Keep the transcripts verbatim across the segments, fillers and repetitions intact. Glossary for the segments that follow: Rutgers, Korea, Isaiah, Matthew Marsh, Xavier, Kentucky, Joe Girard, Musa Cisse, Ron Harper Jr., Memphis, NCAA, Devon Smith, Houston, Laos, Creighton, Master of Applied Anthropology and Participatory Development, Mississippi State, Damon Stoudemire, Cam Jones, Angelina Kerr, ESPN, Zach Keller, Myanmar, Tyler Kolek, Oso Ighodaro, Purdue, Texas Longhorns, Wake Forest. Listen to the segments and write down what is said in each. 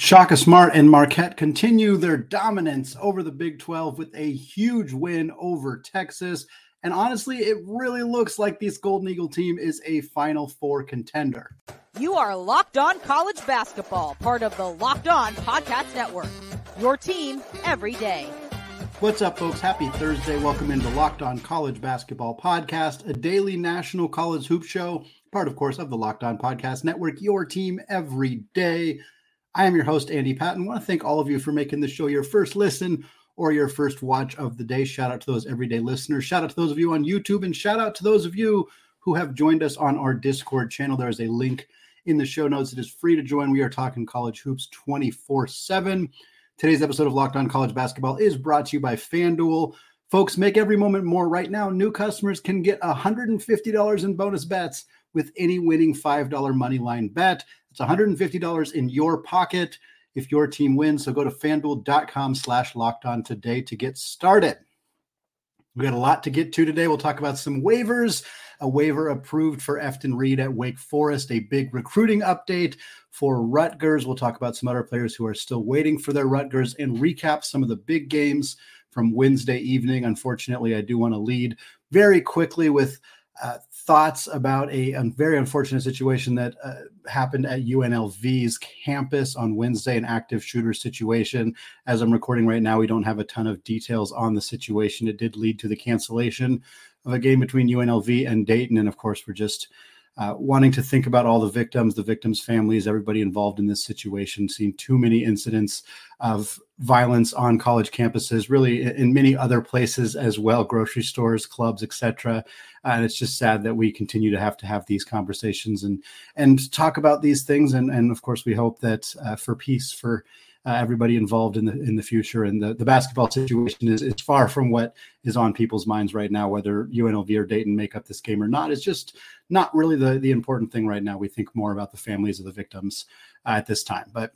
Shaka Smart and Marquette continue their dominance over the Big twelve with a huge win over Texas. And honestly, it really looks like this Golden Eagle team is a Final Four contender. You are Locked On College Basketball, part of the Locked On Podcast Network. Your team every day. What's up, folks? Happy Thursday. Welcome into Locked On College Basketball Podcast, a daily national college hoop show, part, of course, of the Locked On Podcast Network, your team every day. I am your host, Andy Patton. I want to thank all of you for making this show your first listen or your first watch of the day. Shout out to those everyday listeners. Shout out to those of you on YouTube, and shout out to those of you who have joined us on our Discord channel. There is a link in the show notes. It is free to join. We are talking college hoops twenty-four seven. Today's episode of Locked On College Basketball is brought to you by FanDuel. Folks, make every moment more right now. New customers can get one hundred fifty dollars in bonus bets with any winning five dollar moneyline bet. It's one hundred fifty dollars in your pocket if your team wins. So go to fanduel.com slash locked on today to get started. We got a lot to get to today. We'll talk about some waivers, a waiver approved for Efton Reid at Wake Forest, a big recruiting update for Rutgers. We'll talk about some other players who are still waiting for their Rutgers and recap some of the big games from Wednesday evening. Unfortunately, I do want to lead very quickly with Uh, thoughts about a, a very unfortunate situation that uh, happened at U N L V's campus on Wednesday, an active shooter situation. As I'm recording right now, we don't have a ton of details on the situation. It did lead to the cancellation of a game between U N L V and Dayton. And of course, we're just uh, wanting to think about all the victims, the victims' families, everybody involved in this situation. Seen too many incidents of violence on college campuses, really in many other places as well, grocery stores, clubs, et cetera. And it's just sad that we continue to have to have these conversations and and talk about these things. And, and of course, we hope that uh, for peace for uh, everybody involved in the in the future. And the, the basketball situation is, is far from what is on people's minds right now, whether U N L V or Dayton make up this game or not. It's just not really the, the important thing right now. We think more about the families of the victims uh, at this time. But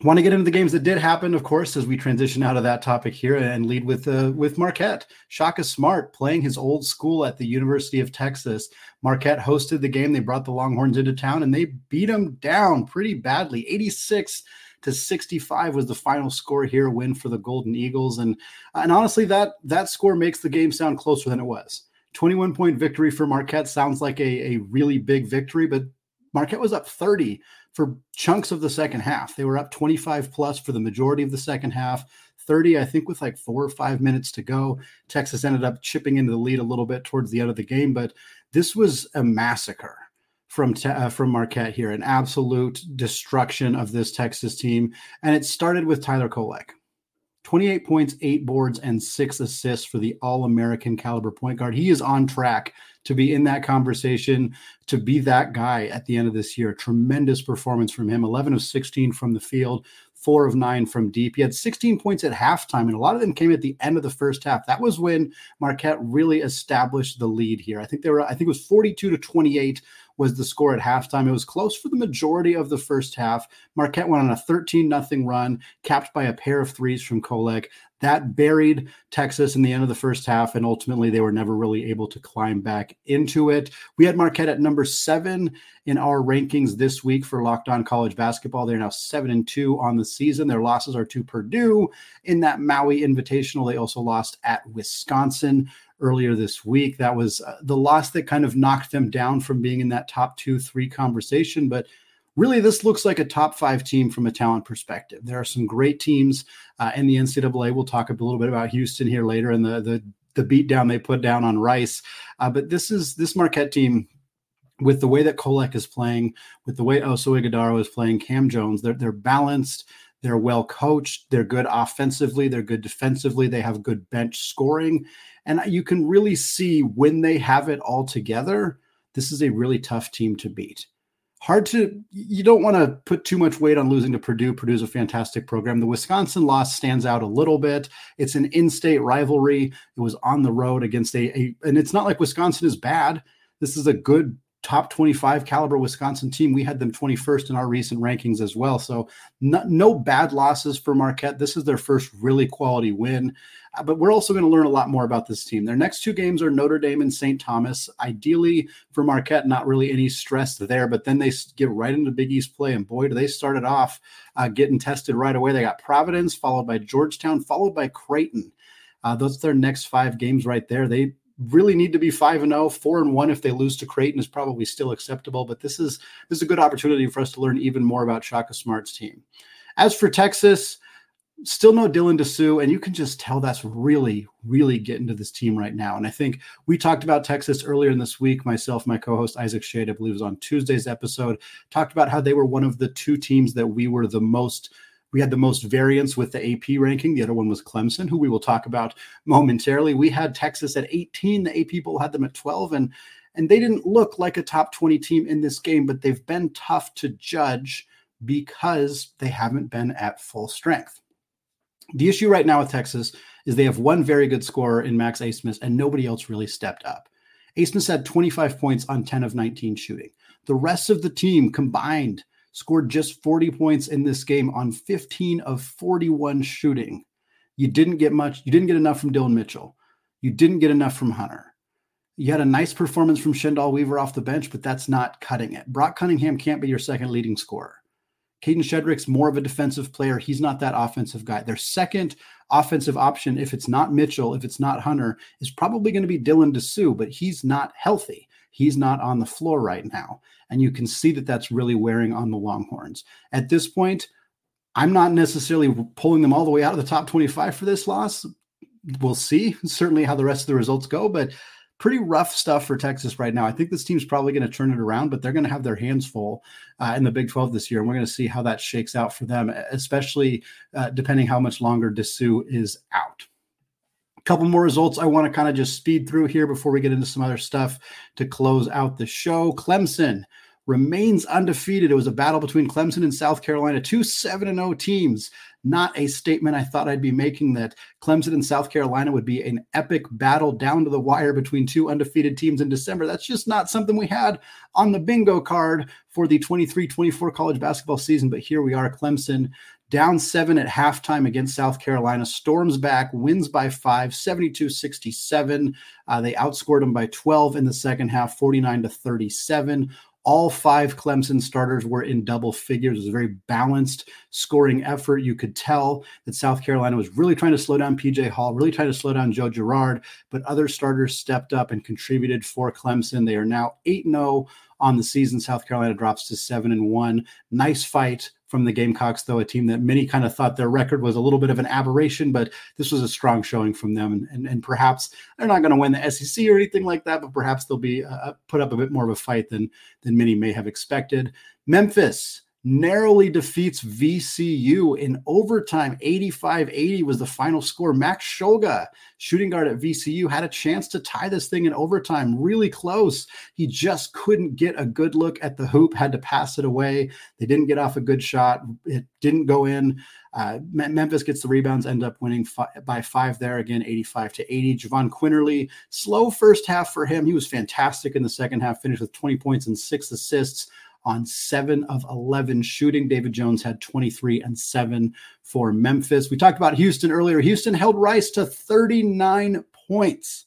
want to get into the games that did happen, of course, as we transition out of that topic here and lead with uh, with Marquette. Shaka Smart playing his old school at the University of Texas. Marquette hosted the game. They brought the Longhorns into town, and they beat them down pretty badly. eighty-six to sixty-five was the final score here, win for the Golden Eagles. And, and honestly, that, that score makes the game sound closer than it was. twenty-one-point victory for Marquette sounds like a, a really big victory, but Marquette was up thirty for chunks of the second half. They were up twenty-five plus for the majority of the second half, thirty, I think, with like four or five minutes to go. Texas ended up chipping into the lead a little bit towards the end of the game, but this was a massacre from, uh, from Marquette here, an absolute destruction of this Texas team. And it started with Tyler Kolek. twenty-eight points, eight boards, and six assists for the All-American caliber point guard. He is on track to be in that conversation, to be that guy at the end of this year. Tremendous performance from him. eleven of sixteen from the field, four of nine from deep. He had sixteen points at halftime, and a lot of them came at the end of the first half. That was when Marquette really established the lead here. I think they were, I think it was forty-two to twenty-eight was the score at halftime. It was close for the majority of the first half. Marquette went on a thirteen nothing run, capped by a pair of threes from Kolek. That buried Texas in the end of the first half, and ultimately they were never really able to climb back into it. We had Marquette at number seven in our rankings this week for Locked On College Basketball. They're now seven and two on the season. Their losses are to Purdue in that Maui Invitational. They also lost at Wisconsin earlier this week. That was uh, the loss that kind of knocked them down from being in that top two, three conversation. But really, this looks like a top five team from a talent perspective. There are some great teams uh, in the N C double A. We'll talk a little bit about Houston here later and the the, the beatdown they put down on Rice. Uh, but this is this Marquette team, with the way that Kolek is playing, with the way Oso Ighodaro is playing, Cam Jones, they're they're balanced. They're well coached. They're good offensively. They're good defensively. They have good bench scoring. And you can really see when they have it all together, this is a really tough team to beat. Hard to, you don't want to put too much weight on losing to Purdue. Purdue's a fantastic program. The Wisconsin loss stands out a little bit. It's an in-state rivalry. It was on the road against a, a and it's not like Wisconsin is bad. This is a good top twenty-five caliber Wisconsin team. We had them twenty-first in our recent rankings as well. So no, no bad losses for Marquette. This is their first really quality win. Uh, but we're also going to learn a lot more about this team. Their next two games are Notre Dame and Saint Thomas. Ideally for Marquette, not really any stress there, but then they get right into Big East play. And boy, do they start it off uh, getting tested right away. They got Providence, followed by Georgetown, followed by Creighton. Uh, those are their next five games right there. They really need to be five and oh, four and one if they lose to Creighton is probably still acceptable, but this is this is a good opportunity for us to learn even more about Shaka Smart's team. As for Texas, still no Dylan Disu, and you can just tell that's really, really getting to this team right now. And I think we talked about Texas earlier in this week. Myself, my co-host Isaac Shade, I believe it was on Tuesday's episode, talked about how they were one of the two teams that we were the most We had the most variance with the A P ranking. The other one was Clemson, who we will talk about momentarily. We had Texas at eighteen. The A P people had them at twelve, and and they didn't look like a top twenty team in this game, but they've been tough to judge because they haven't been at full strength. The issue right now with Texas is they have one very good scorer in Max Abmas, and nobody else really stepped up. Abmas had twenty-five points on ten of nineteen shooting. The rest of the team combined scored just forty points in this game on fifteen of forty-one shooting. You didn't get much. You didn't get enough from Dillon Mitchell. You didn't get enough from Hunter. You had a nice performance from Shendall Weaver off the bench, but that's not cutting it. Brock Cunningham can't be your second leading scorer. Caden Shedrick's more of a defensive player. He's not that offensive guy. Their second offensive option, if it's not Mitchell, if it's not Hunter, is probably going to be Dylan Disu, but he's not healthy. He's not on the floor right now. And you can see that that's really wearing on the Longhorns. At this point, I'm not necessarily pulling them all the way out of the top twenty-five for this loss. We'll see certainly how the rest of the results go, but pretty rough stuff for Texas right now. I think this team's probably going to turn it around, but they're going to have their hands full uh, in the Big twelve this year. And we're going to see how that shakes out for them, especially uh, depending how much longer Disu is out. Couple more results I want to kind of just speed through here before we get into some other stuff to close out the show. Clemson remains undefeated. It was a battle between Clemson and South Carolina, two seven and oh teams. Not a statement I thought I'd be making that Clemson and South Carolina would be an epic battle down to the wire between two undefeated teams in December. That's just not something we had on the bingo card for the twenty-three twenty-four college basketball season. But here we are, Clemson down seven at halftime against South Carolina, storms back, wins by five, seventy-two sixty-seven. Uh, they outscored them by twelve in the second half, forty-nine to thirty-seven. All five Clemson starters were in double figures. It was a very balanced scoring effort. You could tell that South Carolina was really trying to slow down P J Hall, really trying to slow down Joe Girard, but other starters stepped up and contributed for Clemson. They are now eight and oh on the season. South Carolina drops to seven and one. Nice fight from the Gamecocks, though, a team that many kind of thought their record was a little bit of an aberration, but this was a strong showing from them. And, and, and perhaps they're not going to win the S E C or anything like that, but perhaps they'll be uh, put up a bit more of a fight than, than many may have expected. Memphis narrowly defeats V C U in overtime. eighty-five eighty was the final score. Max Scholga, shooting guard at V C U, had a chance to tie this thing in overtime. Really close. He just couldn't get a good look at the hoop, had to pass it away. They didn't get off a good shot. It didn't go in. Uh, Memphis gets the rebounds, end up winning fi- by five there again, eighty-five to eighty. Javon Quinterly, slow first half for him. He was fantastic in the second half, finished with twenty points and six assists on seven of eleven shooting. David Jones had twenty-three and seven for Memphis. We talked about Houston earlier. Houston held Rice to thirty-nine points.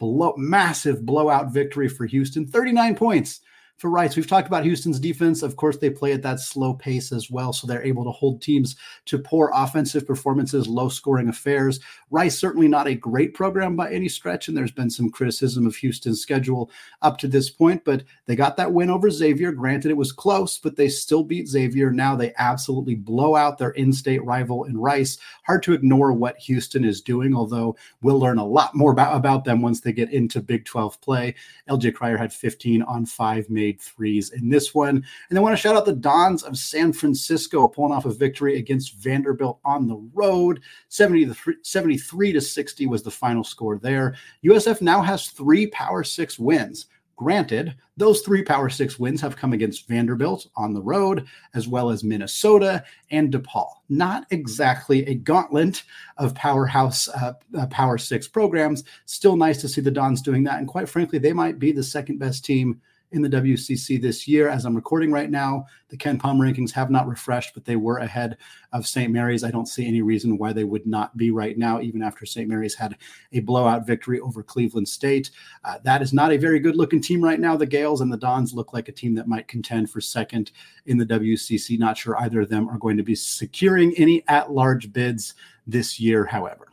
Blow, massive blowout victory for Houston. thirty-nine points for Rice. We've talked about Houston's defense. Of course, they play at that slow pace as well, so they're able to hold teams to poor offensive performances, low-scoring affairs. Rice, certainly not a great program by any stretch, and there's been some criticism of Houston's schedule up to this point, but they got that win over Xavier. Granted, it was close, but they still beat Xavier. Now they absolutely blow out their in-state rival in Rice. Hard to ignore what Houston is doing, although we'll learn a lot more about, about them once they get into Big twelve play. L J Crier had fifteen on five made threes in this one. And I want to shout out the Dons of San Francisco pulling off a victory against Vanderbilt on the road. seventy-three to sixty was the final score there. U S F now has three Power Six wins. Granted, those three Power Six wins have come against Vanderbilt on the road, as well as Minnesota and DePaul. Not exactly a gauntlet of powerhouse uh, uh, Power Six programs. Still nice to see the Dons doing that. And quite frankly, they might be the second best team in the W C C this year. As I'm recording right now, the Ken Pom rankings have not refreshed, but they were ahead of Saint Mary's. I don't see any reason why they would not be right now, even after Saint Mary's had a blowout victory over Cleveland State. Uh, that is not a very good looking team right now. The Gales and the Dons look like a team that might contend for second in the W C C. Not sure either of them are going to be securing any at-large bids this year, however.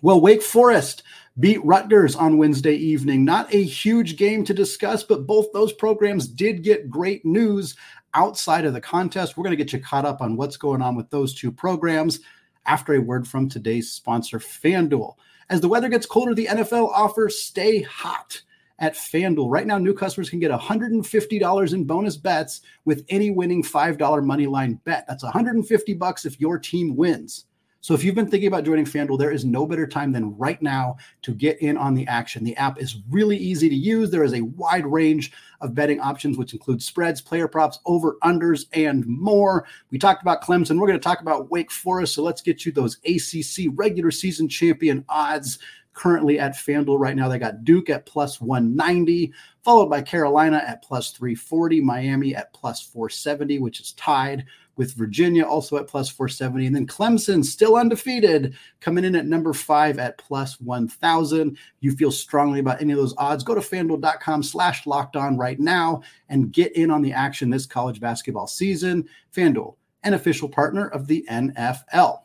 Well, Wake Forest beat Rutgers on Wednesday evening. Not a huge game to discuss, but both those programs did get great news outside of the contest. We're going to get you caught up on what's going on with those two programs after a word from today's sponsor, FanDuel. As the weather gets colder, the N F L offers stay hot at FanDuel. Right now, new customers can get one hundred fifty dollars in bonus bets with any winning five dollar money line bet. That's one hundred fifty dollars if your team wins. So if you've been thinking about joining FanDuel, there is no better time than right now to get in on the action. The app is really easy to use. There is a wide range of betting options, which includes spreads, player props, over-unders, and more. We talked about Clemson. We're going to talk about Wake Forest. So let's get you those A C C regular season champion odds currently at FanDuel right now. They got Duke at plus one ninety, followed by Carolina at plus three forty, Miami at plus four seventy, which is tied with Virginia also at plus four seventy. And then Clemson, still undefeated, coming in at number five at plus one thousand. You feel strongly about any of those odds, go to FanDuel.com slash locked on right now and get in on the action this college basketball season. FanDuel, an official partner of the N F L.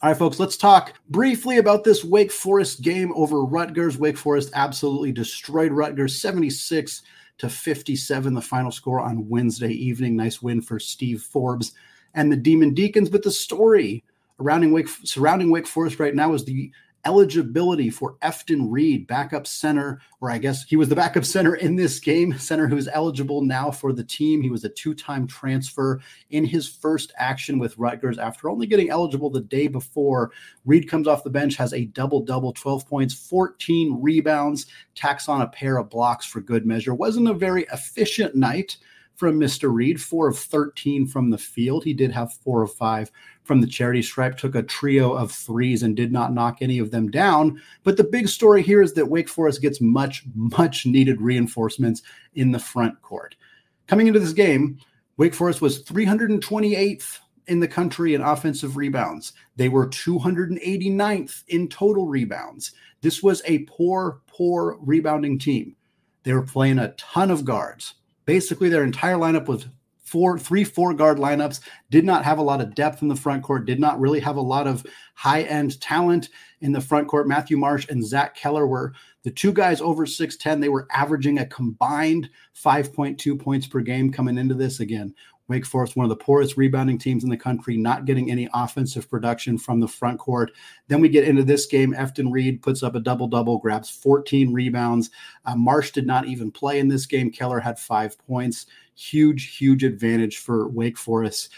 All right, folks, let's talk briefly about this Wake Forest game over Rutgers. Wake Forest absolutely destroyed Rutgers, seventy-six to fifty-seven, the final score on Wednesday evening. Nice win for Steve Forbes and the Demon Deacons. But the story surrounding Wake, surrounding Wake Forest right now is the eligibility for Efton Reid, backup center, or I guess he was the backup center in this game, center who is eligible now for the team. He was a two-time transfer in his first action with Rutgers. After only getting eligible the day before, Reid comes off the bench, has a double-double, twelve points, fourteen rebounds, tacks on a pair of blocks for good measure. Wasn't a very efficient night from Mister Reid, four of thirteen from the field. He did have four of five from the charity stripe, took a trio of threes and did not knock any of them down. But the big story here is that Wake Forest gets much, much needed reinforcements in the front court. Coming into this game, Wake Forest was three hundred twenty-eighth in the country in offensive rebounds. They were two hundred eighty-ninth in total rebounds. This was a poor, poor rebounding team. They were playing a ton of guards. Basically, their entire lineup was four, three, four guard lineups, did not have a lot of depth in the front court, did not really have a lot of high-end talent in the front court. Matthew Marsh and Zach Keller were the two guys over six ten. They were averaging a combined five point two points per game coming into this. Again, Wake Forest, one of the poorest rebounding teams in the country, not getting any offensive production from the front court. Then we get into this game. Efton Reid puts up a double-double, grabs fourteen rebounds. Uh, Marsh did not even play in this game. Keller had five points. Huge, huge advantage for Wake Forest.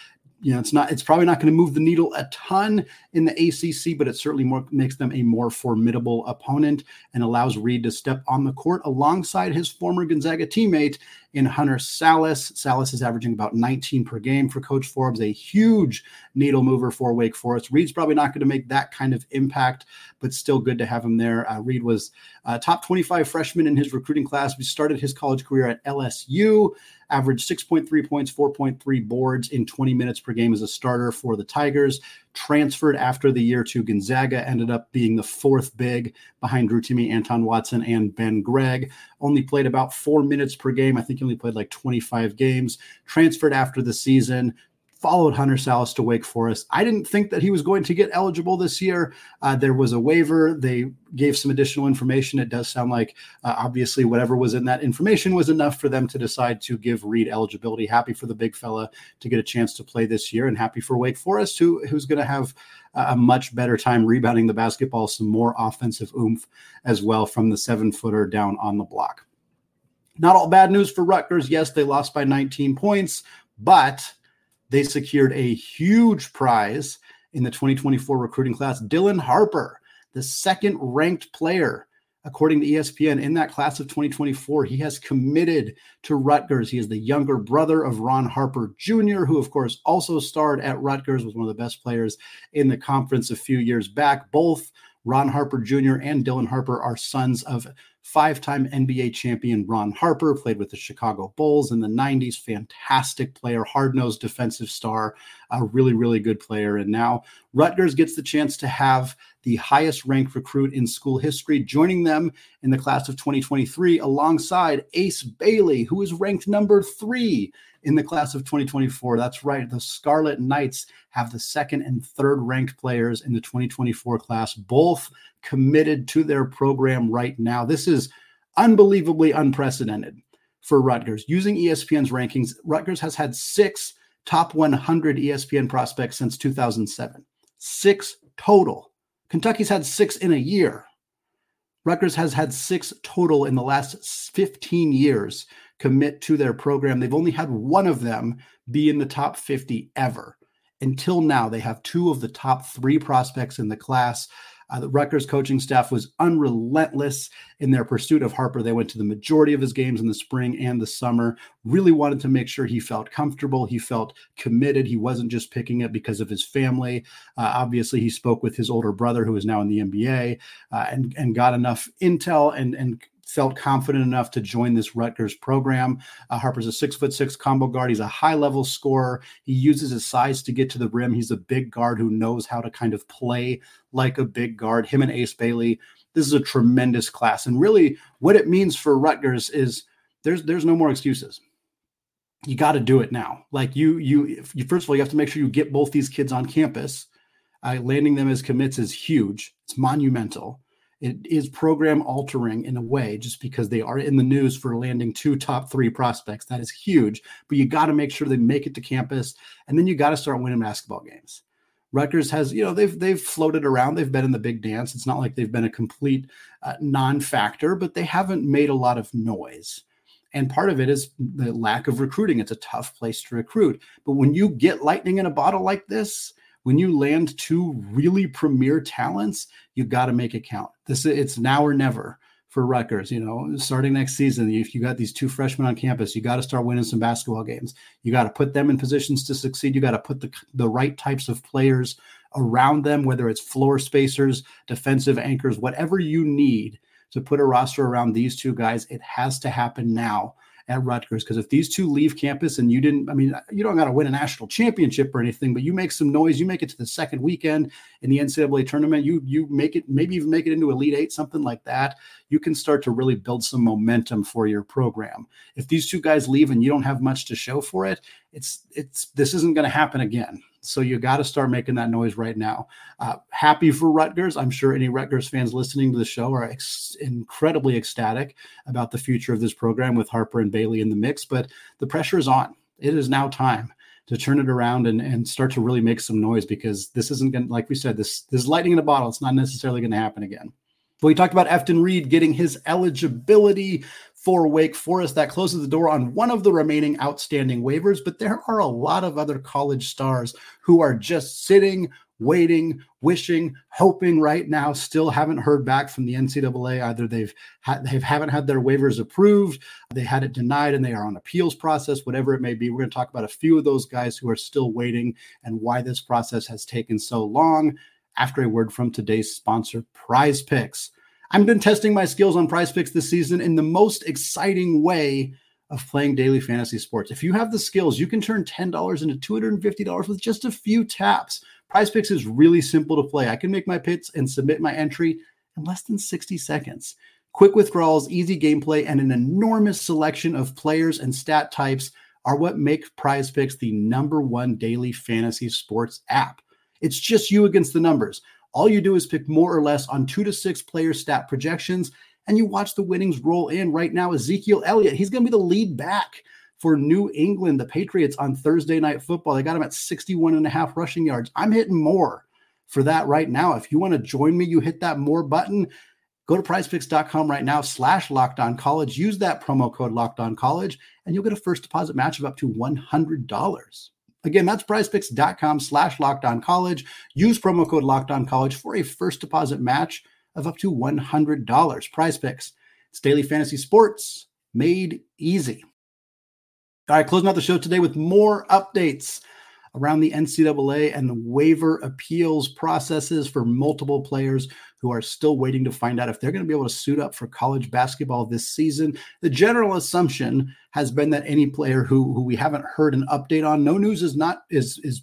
You know, it's not, it's probably not going to move the needle a ton in the A C C, but it certainly more, makes them a more formidable opponent and allows Reid to step on the court alongside his former Gonzaga teammate in Hunter Salas. Salas is averaging about nineteen per game for Coach Forbes, a huge needle mover for Wake Forest. Reid's probably not going to make that kind of impact, but still good to have him there. Uh, Reid was uh, top twenty-five freshman in his recruiting class. He started his college career at L S U. Averaged six point three points, four point three boards in twenty minutes per game as a starter for the Tigers. Transferred after the year to Gonzaga, ended up being the fourth big behind Drew Timme, Anton Watson, and Ben Gregg. Only played about four minutes per game. I think he only played like twenty-five games. Transferred after the season. Followed Hunter Salas to Wake Forest. I didn't think that he was going to get eligible this year. Uh, there was a waiver. They gave some additional information. It does sound like, uh, obviously, whatever was in that information was enough for them to decide to give Reid eligibility. Happy for the big fella to get a chance to play this year, and happy for Wake Forest, who who's going to have a much better time rebounding the basketball, some more offensive oomph as well from the seven-footer down on the block. Not all bad news for Rutgers. Yes, they lost by nineteen points, but they secured a huge prize in the twenty twenty-four recruiting class. Dylan Harper, the second ranked player, according to E S P N, in that class of twenty twenty-four, he has committed to Rutgers. He is the younger brother of Ron Harper Junior, who, of course, also starred at Rutgers, was one of the best players in the conference a few years back. Both Ron Harper Junior and Dylan Harper are sons of Five-time N B A champion Ron Harper played with the Chicago Bulls in the nineties. Fantastic player, hard-nosed defensive star, a really, really good player. And now Rutgers gets the chance to have the highest-ranked recruit in school history, joining them in the class of twenty twenty-three alongside Ace Bailey, who is ranked number three in the class of twenty twenty-four. That's right. The Scarlet Knights have the second and third-ranked players in the twenty twenty-four class, both committed to their program right now. This is unbelievably unprecedented for Rutgers. Using E S P N's rankings, Rutgers has had six top one hundred E S P N prospects since two thousand seven. Six total. Kentucky's had six in a year. Rutgers has had six total in the last fifteen years commit to their program. They've only had one of them be in the top fifty ever. Until now, they have two of the top three prospects in the class. Uh, the Rutgers coaching staff was unrelentless in their pursuit of Harper. They went to the majority of his games in the spring and the summer, really wanted to make sure he felt comfortable. He felt committed. He wasn't just picking it because of his family. Uh, obviously, he spoke with his older brother, who is now in the N B A, uh, and, and got enough intel and and. felt confident enough to join this Rutgers program. Uh, Harper's a six foot six combo guard. He's a high level scorer. He uses his size to get to the rim. He's a big guard who knows how to kind of play like a big guard. Him and Ace Bailey, this is a tremendous class. And really what it means for Rutgers is there's, there's no more excuses. You got to do it now. Like you, you, you, first of all, you have to make sure you get both these kids on campus. Uh, landing them as commits is huge. It's monumental. It is program altering in a way, just because they are in the news for landing two top three prospects. That is huge, but you got to make sure they make it to campus, and then you got to start winning basketball games. Rutgers has, you know, they've they've floated around. They've been in the big dance. It's not like they've been a complete uh, non-factor, but they haven't made a lot of noise. And part of it is the lack of recruiting. It's a tough place to recruit. But when you get lightning in a bottle like this, when you land two really premier talents, you got to make it count. This it's now or never for Rutgers. You know, starting next season, if you got these two freshmen on campus, you got to start winning some basketball games. You got to put them in positions to succeed. You got to put the the right types of players around them, whether it's floor spacers, defensive anchors, whatever you need to put a roster around these two guys. It has to happen now at Rutgers, because if these two leave campus and you didn't, I mean, you don't got to win a national championship or anything, but you make some noise, you make it to the second weekend in the N C double A tournament, you you make it, maybe even make it into Elite Eight, something like that, you can start to really build some momentum for your program. If these two guys leave and you don't have much to show for it, it's it's this isn't going to happen again. So you got to start making that noise right now. Uh, happy for Rutgers. I'm sure any Rutgers fans listening to the show are ex- incredibly ecstatic about the future of this program with Harper and Bailey in the mix, but the pressure is on. It is now time to turn it around and, and start to really make some noise, because this isn't going to, like we said, this, this is lightning in a bottle. It's not necessarily going to happen again. But we talked about Efton Reid getting his eligibility for Wake Forest. That closes the door on one of the remaining outstanding waivers, but there are a lot of other college stars who are just sitting, waiting, wishing, hoping right now, still haven't heard back from the N C double A. Either they've ha- they haven't had their waivers approved, they had it denied, and they are on appeals process, whatever it may be. We're going to talk about a few of those guys who are still waiting and why this process has taken so long after a word from today's sponsor, Prize Picks. I've been testing my skills on Prize Picks this season in the most exciting way of playing daily fantasy sports. If you have the skills, you can turn ten dollars into two hundred fifty dollars with just a few taps. Prize Picks is really simple to play. I can make my picks and submit my entry in less than sixty seconds. Quick withdrawals, easy gameplay, and an enormous selection of players and stat types are what make Prize Picks the number one daily fantasy sports app. It's just you against the numbers. All you do is pick more or less on two to six player stat projections, and you watch the winnings roll in. Right now, Ezekiel Elliott, he's going to be the lead back for New England, the Patriots, on Thursday Night Football. They got him at sixty-one and a half rushing yards. I'm hitting more for that right now. If you want to join me, you hit that more button. Go to prize picks dot com right now, slash Locked On College. Use that promo code Locked On College, and you'll get a first deposit match of up to one hundred dollars. Again, that's prizepicks.com slash locked on college. Use promo code locked on college for a first deposit match of up to one hundred dollars. PrizePicks. It's daily fantasy sports made easy. All right, closing out the show today with more updates around the N C double A and the waiver appeals processes for multiple players who are still waiting to find out if they're going to be able to suit up for college basketball this season. The general assumption has been that any player who, who we haven't heard an update on, no news is not is is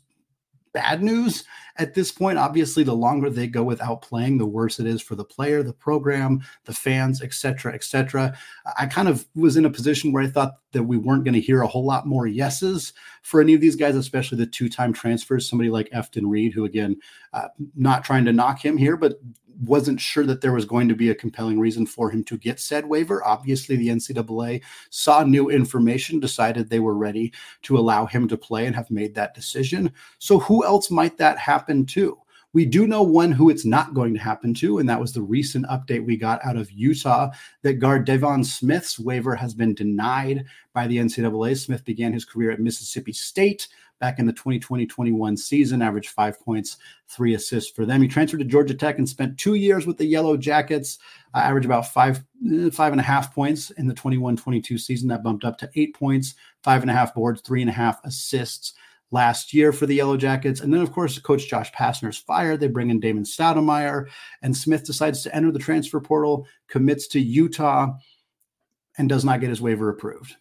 bad news at this point. Obviously, the longer they go without playing, the worse it is for the player, the program, the fans, et cetera, et cetera. I kind of was in a position where I thought that we weren't going to hear a whole lot more yeses for any of these guys, especially the two-time transfers, somebody like Efton Reid, who, again, uh, not trying to knock him here, but wasn't sure that there was going to be a compelling reason for him to get said waiver. Obviously, the N C double A saw new information, decided they were ready to allow him to play and have made that decision. So who else might that happen to? We do know one who it's not going to happen to, and that was the recent update we got out of Utah that guard Devon Smith's waiver has been denied by the N C double A. Smith began his career at Mississippi State back in the twenty twenty twenty-one season, averaged five points, three assists for them. He transferred to Georgia Tech and spent two years with the Yellow Jackets, uh, averaged about five, five and a half points in the twenty-one twenty-two season. That bumped up to eight points, five and a half boards, three and a half assists last year for the Yellow Jackets. And then, of course, Coach Josh Pastner's fired. They bring in Damon Stoudemire, and Smith decides to enter the transfer portal, commits to Utah, and does not get his waiver approved.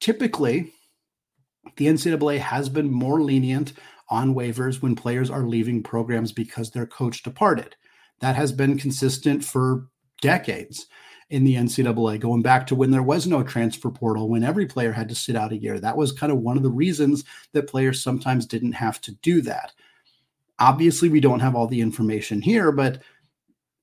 Typically, the N C double A has been more lenient on waivers when players are leaving programs because their coach departed. That has been consistent for decades in the N C double A, going back to when there was no transfer portal, when every player had to sit out a year. That was kind of one of the reasons that players sometimes didn't have to do that. Obviously, we don't have all the information here, but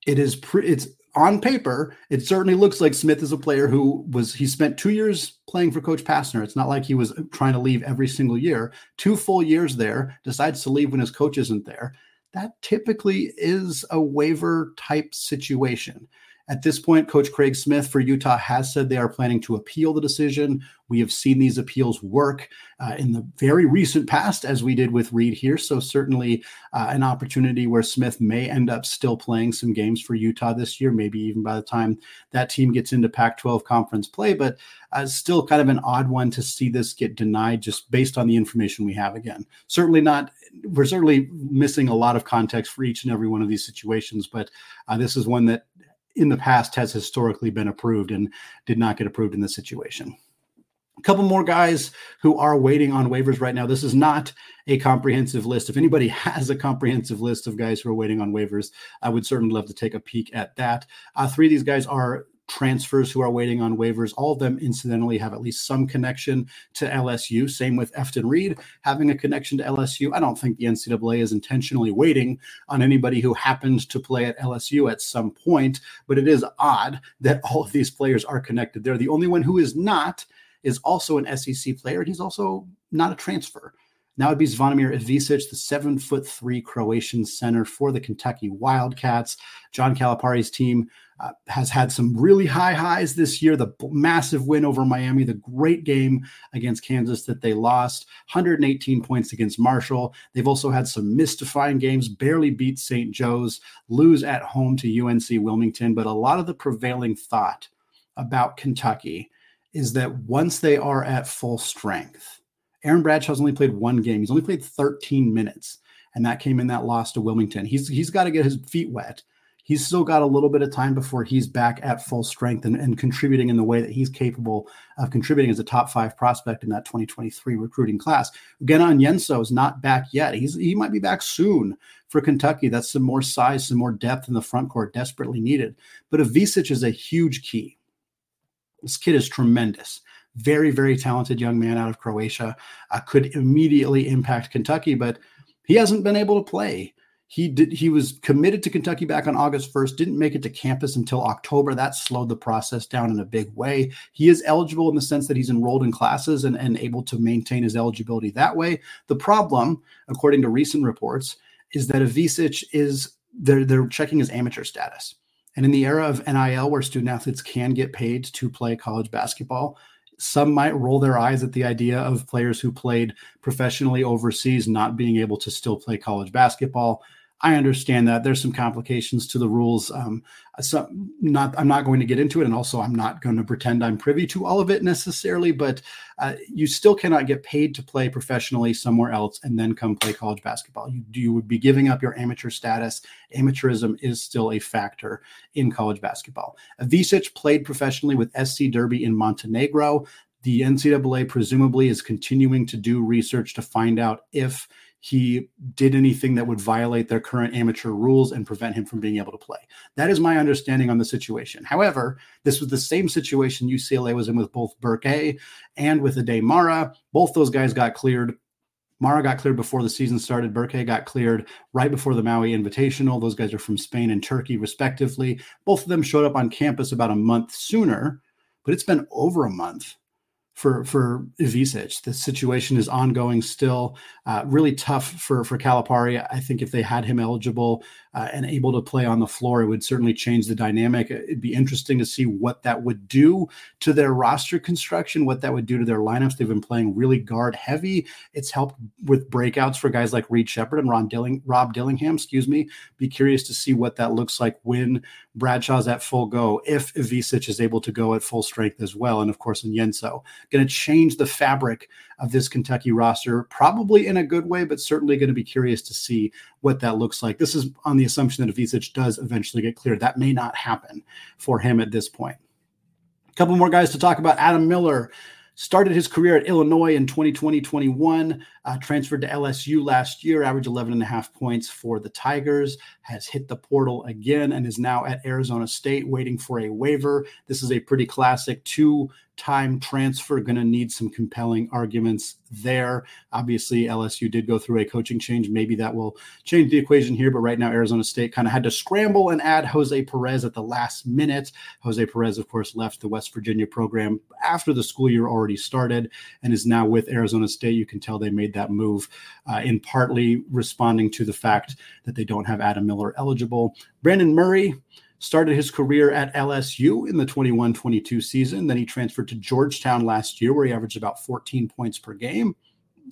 it is pre- it's on paper, it certainly looks like Smith is a player who was, he spent two years playing for Coach Pastner. It's not like he was trying to leave every single year. Two full years there, decides to leave when his coach isn't there. That typically is a waiver type situation. At this point, Coach Craig Smith for Utah has said they are planning to appeal the decision. We have seen these appeals work uh, in the very recent past, as we did with Reid here. So certainly uh, an opportunity where Smith may end up still playing some games for Utah this year, maybe even by the time that team gets into Pac twelve conference play. But uh, still kind of an odd one to see this get denied just based on the information we have again. Certainly not. We're certainly missing a lot of context for each and every one of these situations, but uh, this is one that in the past has historically been approved and did not get approved in this situation. A couple more guys who are waiting on waivers right now. This is not a comprehensive list. If anybody has a comprehensive list of guys who are waiting on waivers, I would certainly love to take a peek at that. Uh, three of these guys are transfers who are waiting on waivers. All of them, incidentally, have at least some connection to L S U. Same with Efton Reid having a connection to L S U. I don't think the N C double A is intentionally waiting on anybody who happened to play at L S U at some point, but it is odd that all of these players are connected. They're the only one who is not is also an S E C player, and he's also not a transfer. Now it'd be Zvonimir Ivicic, the seven foot three Croatian center for the Kentucky Wildcats. John Calipari's team uh, has had some really high highs this year. The b- massive win over Miami, the great game against Kansas that they lost, one hundred eighteen points against Marshall. They've also had some mystifying games, barely beat Saint Joe's, lose at home to U N C Wilmington. But a lot of the prevailing thought about Kentucky is that once they are at full strength, Aaron Bradshaw's only played one game. He's only played thirteen minutes, and that came in that loss to Wilmington. He's He's got to get his feet wet. He's still got a little bit of time before he's back at full strength and, and contributing in the way that he's capable of contributing as a top five prospect in that twenty twenty-three recruiting class. Ugena Onyenso is not back yet. He's He might be back soon for Kentucky. That's some more size, some more depth in the front court, desperately needed. But Ivicic is a huge key. This kid is tremendous. Very, very talented young man out of Croatia, uh, could immediately impact Kentucky, but he hasn't been able to play. He did. He was committed to Kentucky back on August first, didn't make it to campus until October. That slowed the process down in a big way. He is eligible in the sense that he's enrolled in classes and, and able to maintain his eligibility that way. The problem, according to recent reports, is that Ivicic is, they're, they're checking his amateur status. And in the era of N I L, where student athletes can get paid to play college basketball, some might roll their eyes at the idea of players who played professionally overseas not being able to still play college basketball. I understand that there's some complications to the rules. Um, so not, I'm not going to get into it. And also I'm not going to pretend I'm privy to all of it necessarily, but uh, you still cannot get paid to play professionally somewhere else and then come play college basketball. You, you would be giving up your amateur status. Amateurism is still a factor in college basketball. Vesic played professionally with S C Derby in Montenegro. The N C double A presumably is continuing to do research to find out if he did anything that would violate their current amateur rules and prevent him from being able to play. That is my understanding on the situation. However, this was the same situation U C L A was in with both Burke and with Ade Mara. Both those guys got cleared. Mara got cleared before the season started. Burke got cleared right before the Maui Invitational. Those guys are from Spain and Turkey, respectively. Both of them showed up on campus about a month sooner, but it's been over a month for for Vesic. The situation is ongoing still. Uh, really tough for, for Calipari. I think if they had him eligible uh, and able to play on the floor, it would certainly change the dynamic. It'd be interesting to see what that would do to their roster construction, what that would do to their lineups. They've been playing really guard heavy. It's helped with breakouts for guys like Reed Shepard and Ron Dilling, Rob Dillingham, excuse me. Be curious to see what that looks like when Bradshaw's at full go, if Vesic is able to go at full strength as well. And of course, in Yenso. Going to change the fabric of this Kentucky roster, probably in a good way, but certainly going to be curious to see what that looks like. This is on the assumption that Vesic does eventually get cleared. That may not happen for him at this point. A couple more guys to talk about. Adam Miller started his career at Illinois in twenty twenty twenty-one, uh, transferred to L S U last year, averaged eleven and a half points for the Tigers, has hit the portal again, and is now at Arizona State waiting for a waiver. This is a pretty classic two-time transfer. Going to need some compelling arguments there. Obviously, L S U did go through a coaching change. Maybe that will change the equation here, but right now Arizona State kind of had to scramble and add Jose Perez at the last minute. Jose Perez, of course, left the West Virginia program after the school year already started and is now with Arizona State. You can tell they made that move uh, in partly responding to the fact that they don't have Adam Miller eligible. Brandon Murray started his career at L S U in the twenty-one twenty-two season. Then he transferred to Georgetown last year where he averaged about fourteen points per game.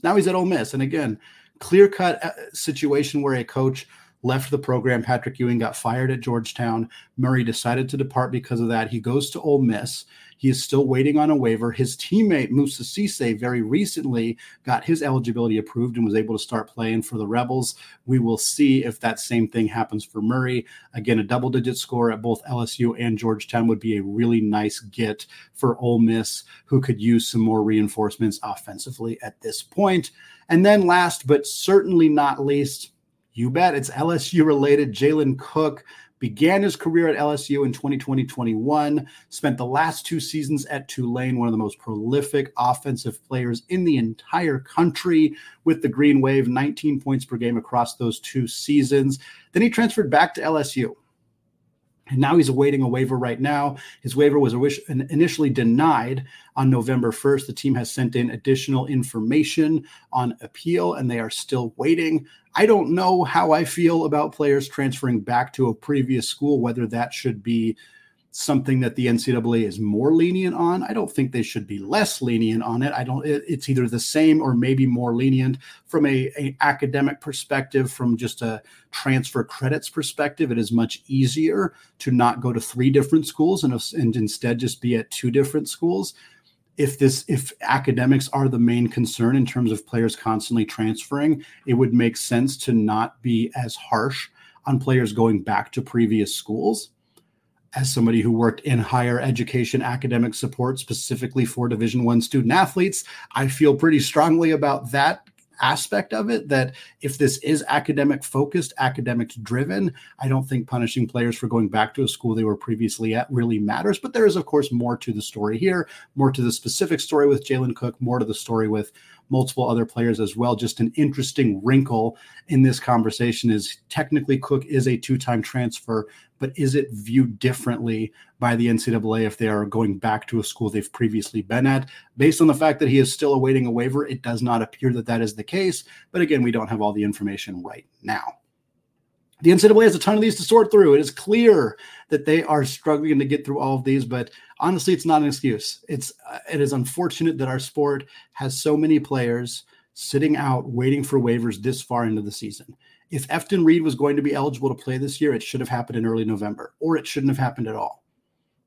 Now he's at Ole Miss. And again, clear-cut situation where a coach left the program. Patrick Ewing got fired at Georgetown. Murray decided to depart because of that. He goes to Ole Miss. He is still waiting on a waiver. His teammate, Musa Cisse, very recently got his eligibility approved and was able to start playing for the Rebels. We will see if that same thing happens for Murray. Again, a double-digit score at both L S U and Georgetown would be a really nice get for Ole Miss, who could use some more reinforcements offensively at this point. And then last, but certainly not least, you bet, it's L S U-related. Jalen Cook began his career at L S U in twenty twenty twenty-one, spent the last two seasons at Tulane, one of the most prolific offensive players in the entire country with the Green Wave, nineteen points per game across those two seasons. Then he transferred back to L S U. And now he's awaiting a waiver right now. His waiver was initially denied on November first. The team has sent in additional information on appeal, and they are still waiting. I don't know how I feel about players transferring back to a previous school, whether that should be something that the N C double A is more lenient on. I don't think they should be less lenient on it. I don't, it, it's either the same or maybe more lenient from a, a academic perspective, from just a transfer credits perspective. It is much easier to not go to three different schools and, and instead just be at two different schools. If this, if academics are the main concern in terms of players constantly transferring, it would make sense to not be as harsh on players going back to previous schools. As somebody who worked in higher education academic support specifically for Division I student athletes, I feel pretty strongly about that aspect of it, that if this is academic focused, academics driven, I don't think punishing players for going back to a school they were previously at really matters. But there is, of course, more to the story here, more to the specific story with Jalen Cook, more to the story with multiple other players as well. Just an interesting wrinkle in this conversation is technically Cook is a two-time transfer, but is it viewed differently by the N C double A if they are going back to a school they've previously been at? Based on the fact that he is still awaiting a waiver, it does not appear that that is the case. But again, we don't have all the information right now. The N C double A has a ton of these to sort through. It is clear that they are struggling to get through all of these, but honestly, it's not an excuse. It's uh, it is unfortunate that our sport has so many players sitting out, waiting for waivers this far into the season. If Efton Reid was going to be eligible to play this year, it should have happened in early November, or it shouldn't have happened at all.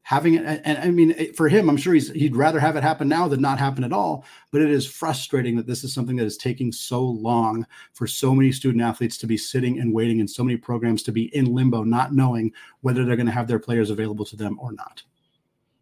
Having it, and I mean, for him, I'm sure he's, he'd rather have it happen now than not happen at all, but it is frustrating that this is something that is taking so long for so many student athletes to be sitting and waiting, and so many programs to be in limbo, not knowing whether they're going to have their players available to them or not.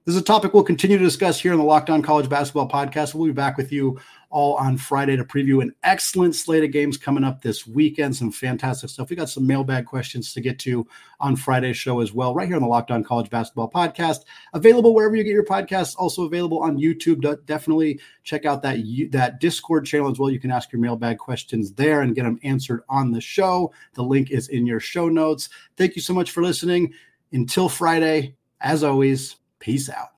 This is a topic we'll continue to discuss here on the Locked On College Basketball Podcast. We'll be back with you all on Friday to preview an excellent slate of games coming up this weekend. Some fantastic stuff. We got some mailbag questions to get to on Friday's show as well, right here on the Locked On College Basketball Podcast. Available wherever you get your podcasts. Also available on YouTube. Definitely check out that, that Discord channel as well. You can ask your mailbag questions there and get them answered on the show. The link is in your show notes. Thank you so much for listening. Until Friday, as always, peace out.